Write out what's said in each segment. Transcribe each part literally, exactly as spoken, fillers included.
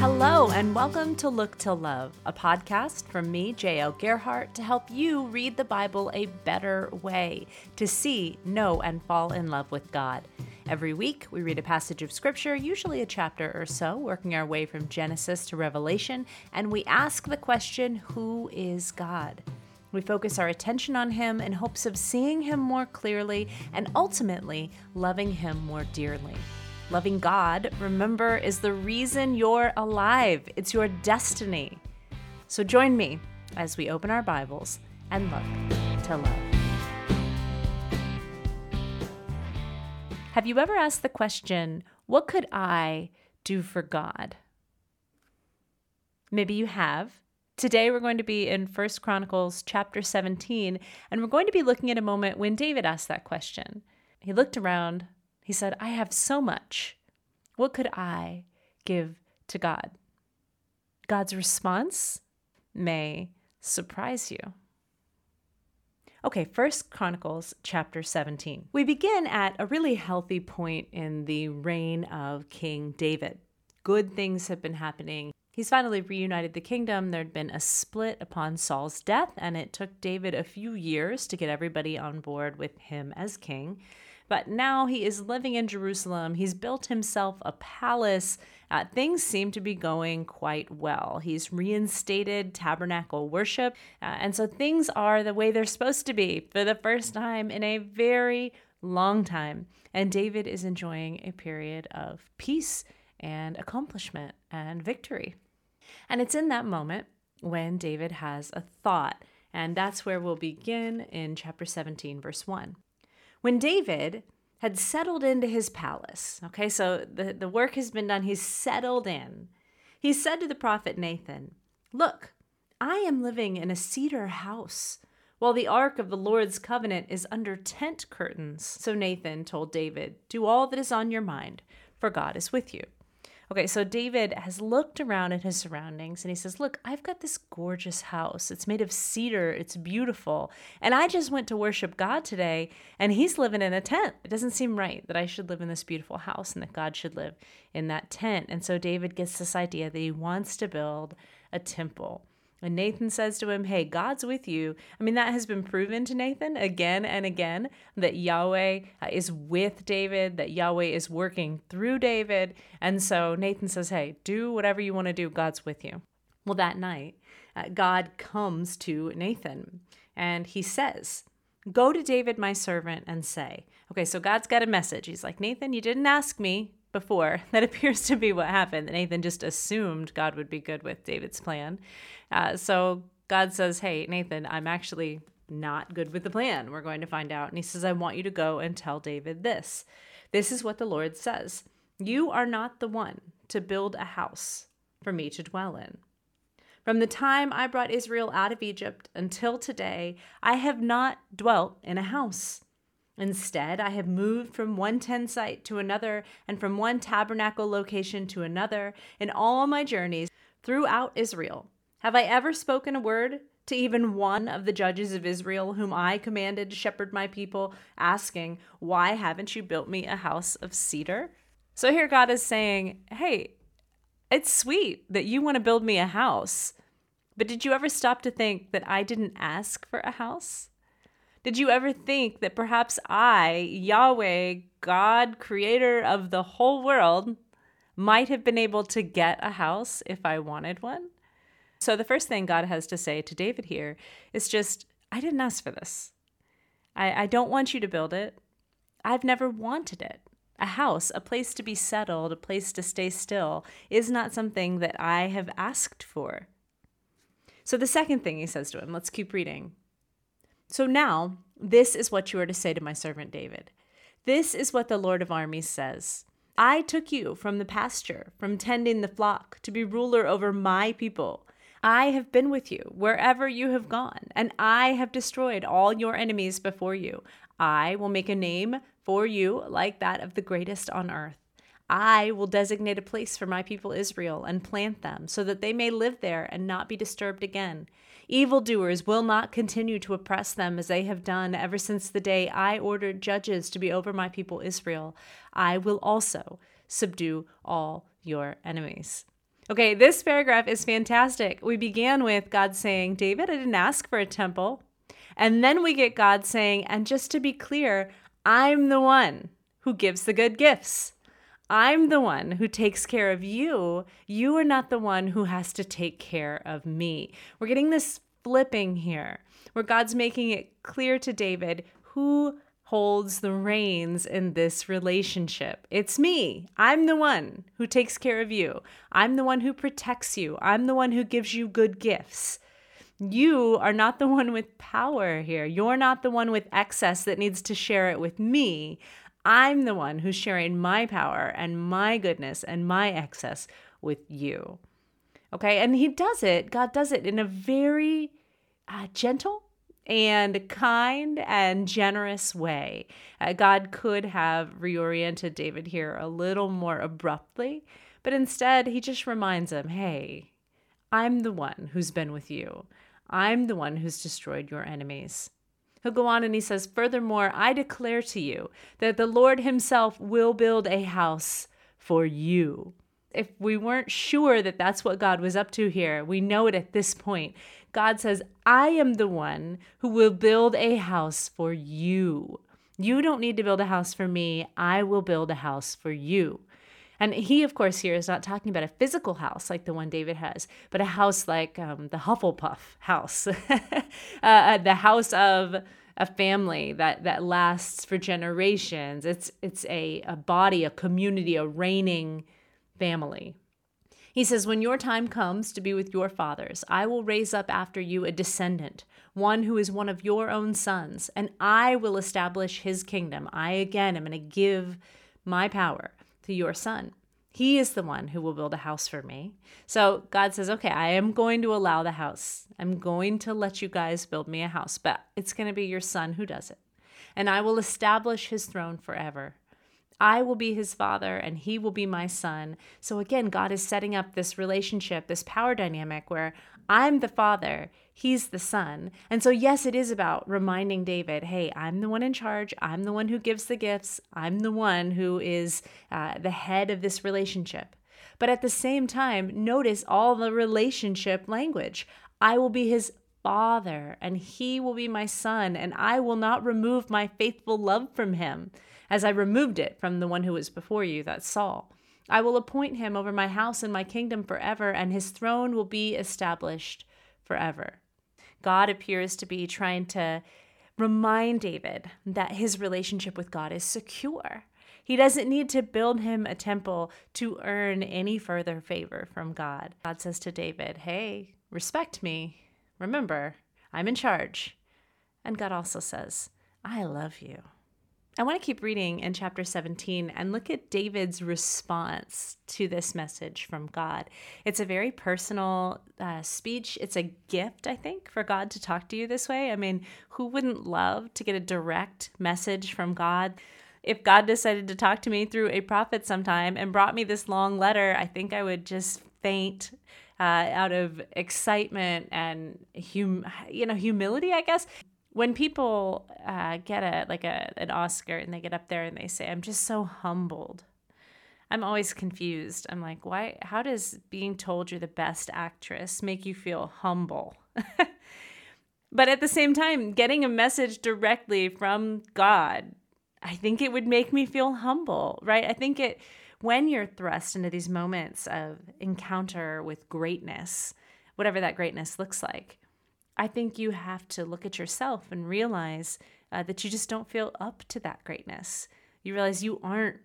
Hello, and welcome to Look to Love, a podcast from me, J L Gerhart, to help you read the Bible a better way, to see, know, and fall in love with God. Every week, we read a passage of Scripture, usually a chapter or so, working our way from Genesis to Revelation, and we ask the question, who is God? We focus our attention on Him in hopes of seeing Him more clearly and ultimately loving Him more dearly. Loving God, remember, is the reason you're alive. It's your destiny. So join me as we open our Bibles and look to love. Have you ever asked the question, what could I do for God? Maybe you have. Today we're going to be in First Chronicles chapter seventeen, and we're going to be looking at a moment when David asked that question. He looked around. He said, I have so much. What could I give to God? God's response may surprise you. Okay, First Chronicles chapter seventeen. We begin at a really healthy point in the reign of King David. Good things have been happening. He's finally reunited the kingdom. There'd been a split upon Saul's death, and it took David a few years to get everybody on board with him as king. But now he is living in Jerusalem. He's built himself a palace. Uh, things seem to be going quite well. He's reinstated tabernacle worship. Uh, and so things are the way they're supposed to be for the first time in a very long time. And David is enjoying a period of peace and accomplishment and victory. And it's in that moment when David has a thought. And that's where we'll begin in chapter seventeen, verse one. When David had settled into his palace, okay, so the, the work has been done, he's settled in. He said to the prophet Nathan, look, I am living in a cedar house, while the ark of the Lord's covenant is under tent curtains. So Nathan told David, do all that is on your mind, for God is with you. Okay, so David has looked around at his surroundings and he says, look, I've got this gorgeous house. It's made of cedar. It's beautiful. And I just went to worship God today and he's living in a tent. It doesn't seem right that I should live in this beautiful house and that God should live in that tent. And so David gets this idea that he wants to build a temple. And Nathan says to him, hey, God's with you. I mean, that has been proven to Nathan again and again, that Yahweh is with David, that Yahweh is working through David. And so Nathan says, hey, do whatever you want to do. God's with you. Well, that night, uh, God comes to Nathan and he says, go to David, my servant, and say, okay, so God's got a message. He's like, Nathan, you didn't ask me before. That appears to be what happened. Nathan just assumed God would be good with David's plan. Uh, so God says, hey, Nathan, I'm actually not good with the plan. We're going to find out. And he says, I want you to go and tell David this. This is what the Lord says. You are not the one to build a house for me to dwell in. From the time I brought Israel out of Egypt until today, I have not dwelt in a house. Instead, I have moved from one tent site to another and from one tabernacle location to another. In all my journeys throughout Israel, have I ever spoken a word to even one of the judges of Israel whom I commanded to shepherd my people, asking, why haven't you built me a house of cedar? So here God is saying, hey, it's sweet that you want to build me a house, but did you ever stop to think that I didn't ask for a house? Did you ever think that perhaps I, Yahweh, God, creator of the whole world, might have been able to get a house if I wanted one? So the first thing God has to say to David here is just, I didn't ask for this. I, I don't want you to build it. I've never wanted it. A house, a place to be settled, a place to stay still, is not something that I have asked for. So the second thing he says to him, let's keep reading. So now, this is what you are to say to my servant David. This is what the Lord of armies says. I took you from the pasture, from tending the flock, to be ruler over my people. I have been with you wherever you have gone, and I have destroyed all your enemies before you. I will make a name for you like that of the greatest on earth. I will designate a place for my people Israel and plant them so that they may live there and not be disturbed again. Evildoers will not continue to oppress them as they have done ever since the day I ordered judges to be over my people Israel. I will also subdue all your enemies. Okay, this paragraph is fantastic. We began with God saying, David, I didn't ask for a temple. And then we get God saying, and just to be clear, I'm the one who gives the good gifts. I'm the one who takes care of you. You are not the one who has to take care of me. We're getting this flipping here, where God's making it clear to David who holds the reins in this relationship. It's me. I'm the one who takes care of you. I'm the one who protects you. I'm the one who gives you good gifts. You are not the one with power here. You're not the one with excess that needs to share it with me. I'm the one who's sharing my power and my goodness and my excess with you. Okay, and he does it. God does it in a very uh, gentle and kind and generous way. Uh, God could have reoriented David here a little more abruptly, but instead he just reminds him, hey, I'm the one who's been with you. I'm the one who's destroyed your enemies. He'll go on and he says, furthermore, I declare to you that the Lord himself will build a house for you. If we weren't sure that that's what God was up to here, we know it at this point. God says, I am the one who will build a house for you. You don't need to build a house for me. I will build a house for you. And he, of course, here is not talking about a physical house like the one David has, but a house like um, the Hufflepuff house, uh, the house of a family that, that lasts for generations. It's it's a, a body, a community, a reigning family. He says, when your time comes to be with your fathers, I will raise up after you a descendant, one who is one of your own sons, and I will establish his kingdom. I, again, am going to give my power to your son. He is the one who will build a house for me. So God says, okay, I am going to allow the house. I'm going to let you guys build me a house, but it's going to be your son who does it. And I will establish his throne forever. I will be his father and he will be my son. So again, God is setting up this relationship, this power dynamic where I'm the father, he's the son. And so yes, it is about reminding David, hey, I'm the one in charge. I'm the one who gives the gifts. I'm the one who is uh, the head of this relationship. But at the same time, notice all the relationship language. I will be his father and he will be my son, and I will not remove my faithful love from him as I removed it from the one who was before you, that's Saul. I will appoint him over my house and my kingdom forever, and his throne will be established forever. God appears to be trying to remind David that his relationship with God is secure. He doesn't need to build him a temple to earn any further favor from God. God says to David, hey, respect me. Remember, I'm in charge. And God also says, I love you. I want to keep reading in chapter seventeen and look at David's response to this message from God. It's a very personal uh, speech. It's a gift, I think, for God to talk to you this way. I mean, who wouldn't love to get a direct message from God? If God decided to talk to me through a prophet sometime and brought me this long letter, I think I would just faint uh, out of excitement and hum- you know, humility, I guess. When people uh, get a like a an Oscar and they get up there and they say, I'm just so humbled, I'm always confused. I'm like, why? How does being told you're the best actress make you feel humble? But at the same time, getting a message directly from God, I think it would make me feel humble, right? I think it when you're thrust into these moments of encounter with greatness, whatever that greatness looks like, I think you have to look at yourself and realize uh, that you just don't feel up to that greatness. You realize you aren't,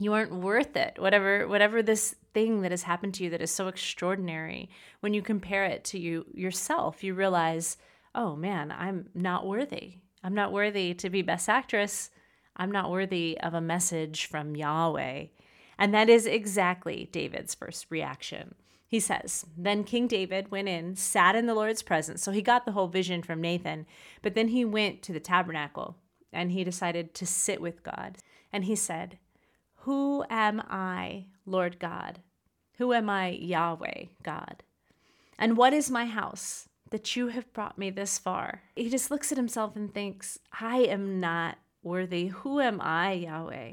you aren't worth it. Whatever, whatever this thing that has happened to you that is so extraordinary, when you compare it to you yourself, you realize, oh man, I'm not worthy. I'm not worthy to be best actress. I'm not worthy of a message from Yahweh. And that is exactly David's first reaction. He says, then King David went in, sat in the Lord's presence. So he got the whole vision from Nathan, but then he went to the tabernacle and he decided to sit with God. And he said, who am I, Lord God? Who am I, Yahweh God? And what is my house that you have brought me this far? He just looks at himself and thinks, I am not worthy. Who am I, Yahweh?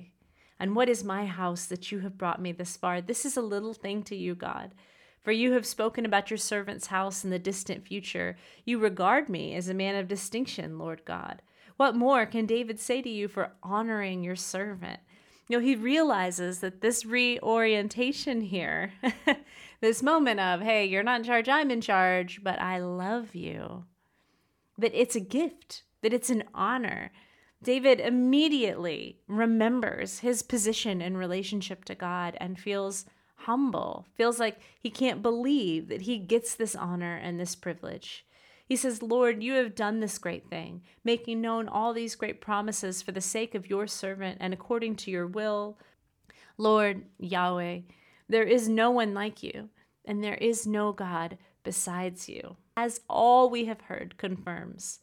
And what is my house that you have brought me this far? This is a little thing to you, God. For you have spoken about your servant's house in the distant future. You regard me as a man of distinction, Lord God. What more can David say to you for honoring your servant? You know, he realizes that this reorientation here, this moment of, hey, you're not in charge, I'm in charge, but I love you. That it's a gift, that it's an honor. David immediately remembers his position in relationship to God and feels humble, feels like he can't believe that he gets this honor and this privilege. He says, Lord, you have done this great thing, making known all these great promises for the sake of your servant and according to your will. Lord, Yahweh, there is no one like you, and there is no God besides you, as all we have heard confirms.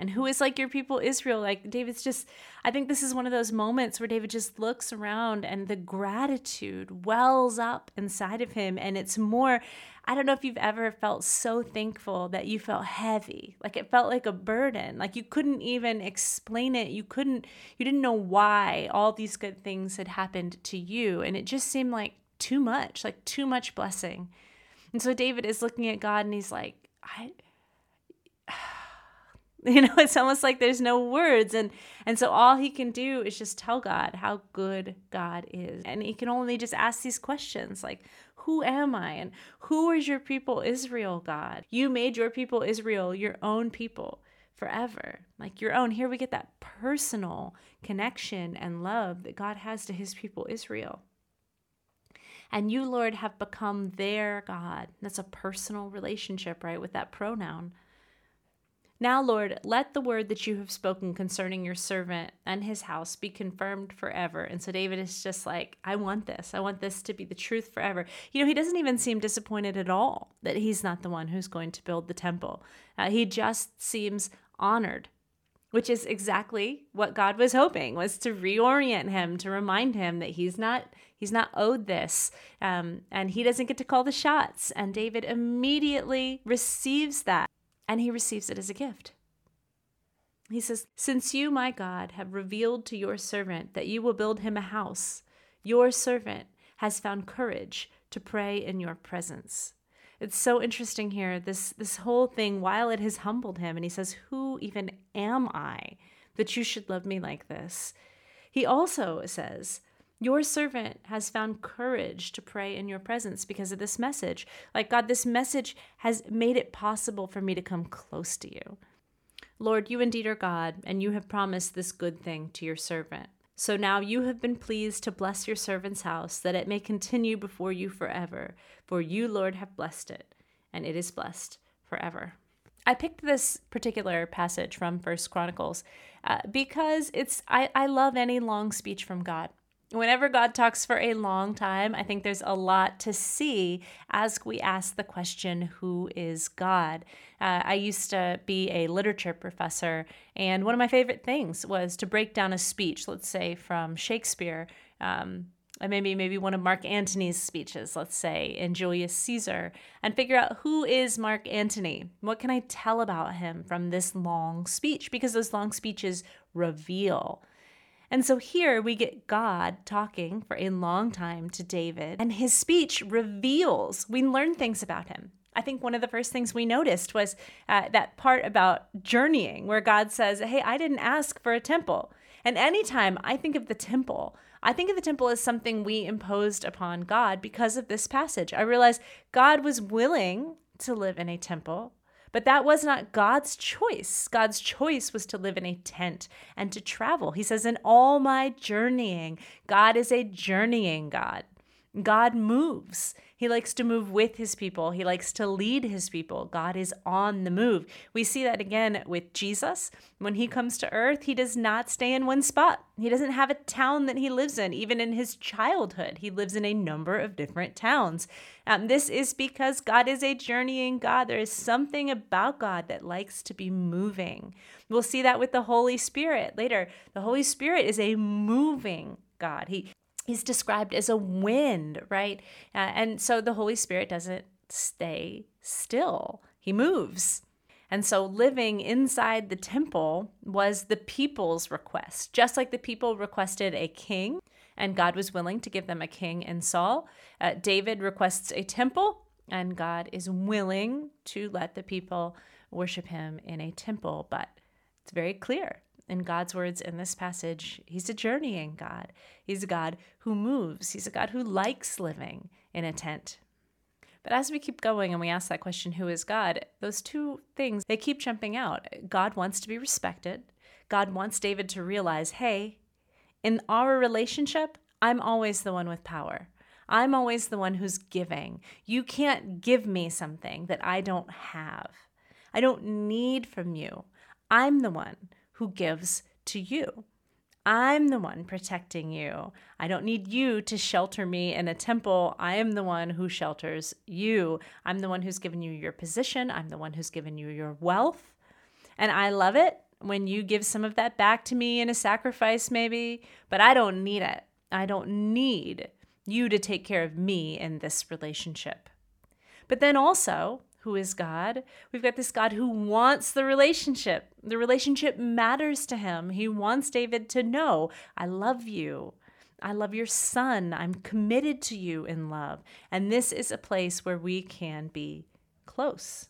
And who is like your people, Israel? Like David's just, I think this is one of those moments where David just looks around and the gratitude wells up inside of him. And it's more, I don't know if you've ever felt so thankful that you felt heavy. Like it felt like a burden. Like you couldn't even explain it. You couldn't, you didn't know why all these good things had happened to you. And it just seemed like too much, like too much blessing. And so David is looking at God and he's like, I... You know, it's almost like there's no words. And and so all he can do is just tell God how good God is. And he can only just ask these questions like, who am I? And who is your people Israel, God? You made your people Israel your own people forever, like your own. Here we get that personal connection and love that God has to his people Israel. And you, Lord, have become their God. That's a personal relationship, right, with that pronoun. Now, Lord, let the word that you have spoken concerning your servant and his house be confirmed forever. And so David is just like, I want this. I want this to be the truth forever. You know, he doesn't even seem disappointed at all that he's not the one who's going to build the temple. Uh, he just seems honored, which is exactly what God was hoping, was to reorient him, to remind him that he's not he's not owed this, um, and he doesn't get to call the shots. And David immediately receives that. And he receives it as a gift. He says, since you, my God, have revealed to your servant that you will build him a house, your servant has found courage to pray in your presence. It's so interesting here, this, this whole thing, while it has humbled him, and he says, who even am I that you should love me like this? He also says, your servant has found courage to pray in your presence because of this message. Like, God, this message has made it possible for me to come close to you. Lord, you indeed are God, and you have promised this good thing to your servant. So now you have been pleased to bless your servant's house, that it may continue before you forever. For you, Lord, have blessed it, and it is blessed forever. I picked this particular passage from First Chronicles uh, because it's I, I love any long speech from God. Whenever God talks for a long time, I think there's a lot to see as we ask the question, who is God? Uh, I used to be a literature professor, and one of my favorite things was to break down a speech, let's say from Shakespeare, um, maybe maybe one of Mark Antony's speeches, let's say, in Julius Caesar, and figure out who is Mark Antony? What can I tell about him from this long speech? Because those long speeches reveal. And so here we get God talking for a long time to David, and his speech reveals, we learn things about him. I think one of the first things we noticed was uh, that part about journeying, where God says, hey, I didn't ask for a temple. And anytime I think of the temple, I think of the temple as something we imposed upon God because of this passage. I realized God was willing to live in a temple. But that was not God's choice. God's choice was to live in a tent and to travel. He says, in all my journeying, God is a journeying God. God moves. He likes to move with his people. He likes to lead his people. God is on the move. We see that again with Jesus. When he comes to earth, he does not stay in one spot. He doesn't have a town that he lives in. Even in his childhood, he lives in a number of different towns. Um, this is because God is a journeying God. There is something about God that likes to be moving. We'll see that with the Holy Spirit later. The Holy Spirit is a moving God. He He's described as a wind, right? Uh, and so the Holy Spirit doesn't stay still. He moves. And so living inside the temple was the people's request. Just like the people requested a king and God was willing to give them a king in Saul. Uh, David requests a temple, and God is willing to let the people worship him in a temple. But it's very clear in God's words in this passage, he's a journeying God. He's a God who moves. He's a God who likes living in a tent. But as we keep going and we ask that question, who is God? Those two things, they keep jumping out. God wants to be respected. God wants David to realize, hey, in our relationship, I'm always the one with power. I'm always the one who's giving. You can't give me something that I don't have. I don't need from you. I'm the one who gives to you. I'm the one protecting you. I don't need you to shelter me in a temple. I am the one who shelters you. I'm the one who's given you your position. I'm the one who's given you your wealth. And I love it when you give some of that back to me in a sacrifice maybe, but I don't need it. I don't need you to take care of me in this relationship. But then also, who is God? We've got this God who wants the relationship. The relationship matters to him. He wants David to know, I love you. I love your son. I'm committed to you in love. And this is a place where we can be close.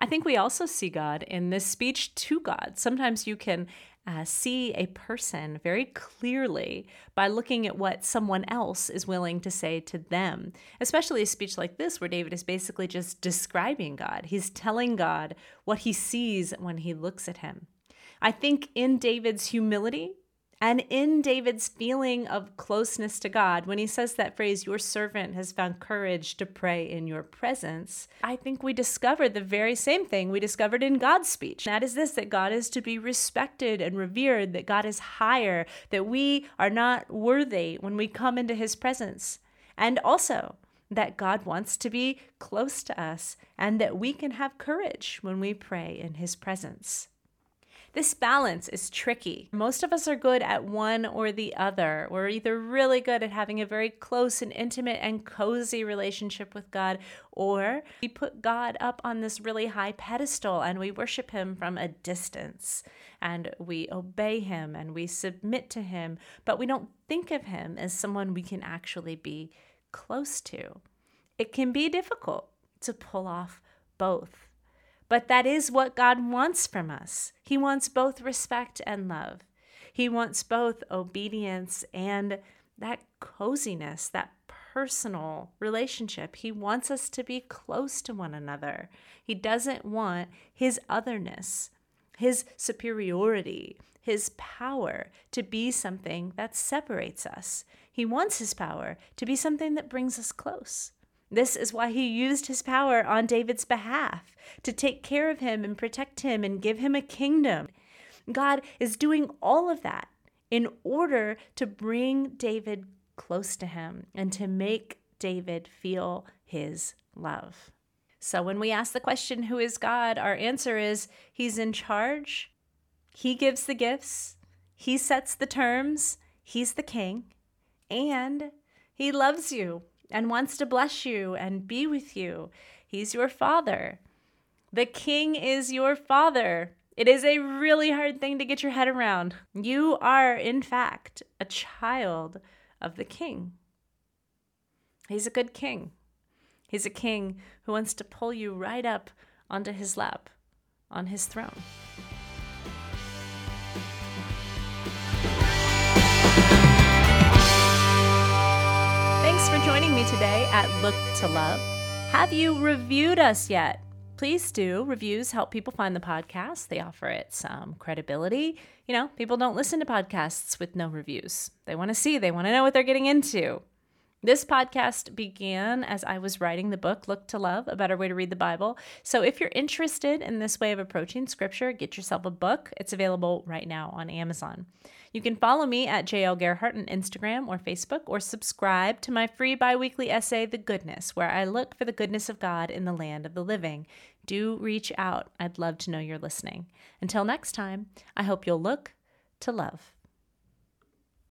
I think we also see God in this speech to God. Sometimes you can uh, see a person very clearly by looking at what someone else is willing to say to them, especially a speech like this where David is basically just describing God. He's telling God what he sees when he looks at him. I think in David's humility and in David's feeling of closeness to God, when he says that phrase, your servant has found courage to pray in your presence, I think we discovered the very same thing we discovered in God's speech. That is this, that God is to be respected and revered, that God is higher, that we are not worthy when we come into his presence. And also that God wants to be close to us and that we can have courage when we pray in his presence. This balance is tricky. Most of us are good at one or the other. We're either really good at having a very close and intimate and cozy relationship with God, or we put God up on this really high pedestal and we worship him from a distance and we obey him and we submit to him, but we don't think of him as someone we can actually be close to. It can be difficult to pull off both. But that is what God wants from us. He wants both respect and love. He wants both obedience and that coziness, that personal relationship. He wants us to be close to one another. He doesn't want his otherness, his superiority, his power to be something that separates us. He wants his power to be something that brings us close. This is why he used his power on David's behalf, to take care of him and protect him and give him a kingdom. God is doing all of that in order to bring David close to him and to make David feel his love. So when we ask the question, who is God? Our answer is, he's in charge. He gives the gifts. He sets the terms. He's the king. And he loves you and wants to bless you and be with you. He's your father. The king is your father. It is a really hard thing to get your head around. You are, in fact, a child of the king. He's a good king. He's a king who wants to pull you right up onto his lap, on his throne. Thanks for joining me today at Look to Love. Have you reviewed us yet? Please do. Reviews help people find the podcast. They offer it some credibility. You know, people don't listen to podcasts with no reviews. They want to see. They want to know what they're getting into. This podcast began as I was writing the book, Look to Love, A Better Way to Read the Bible. So if you're interested in this way of approaching scripture, get yourself a book. It's available right now on Amazon. You can follow me at J L Gerhart on Instagram or Facebook, or subscribe to my free biweekly essay, The Goodness, where I look for the goodness of God in the land of the living. Do reach out. I'd love to know you're listening. Until next time, I hope you'll look to love.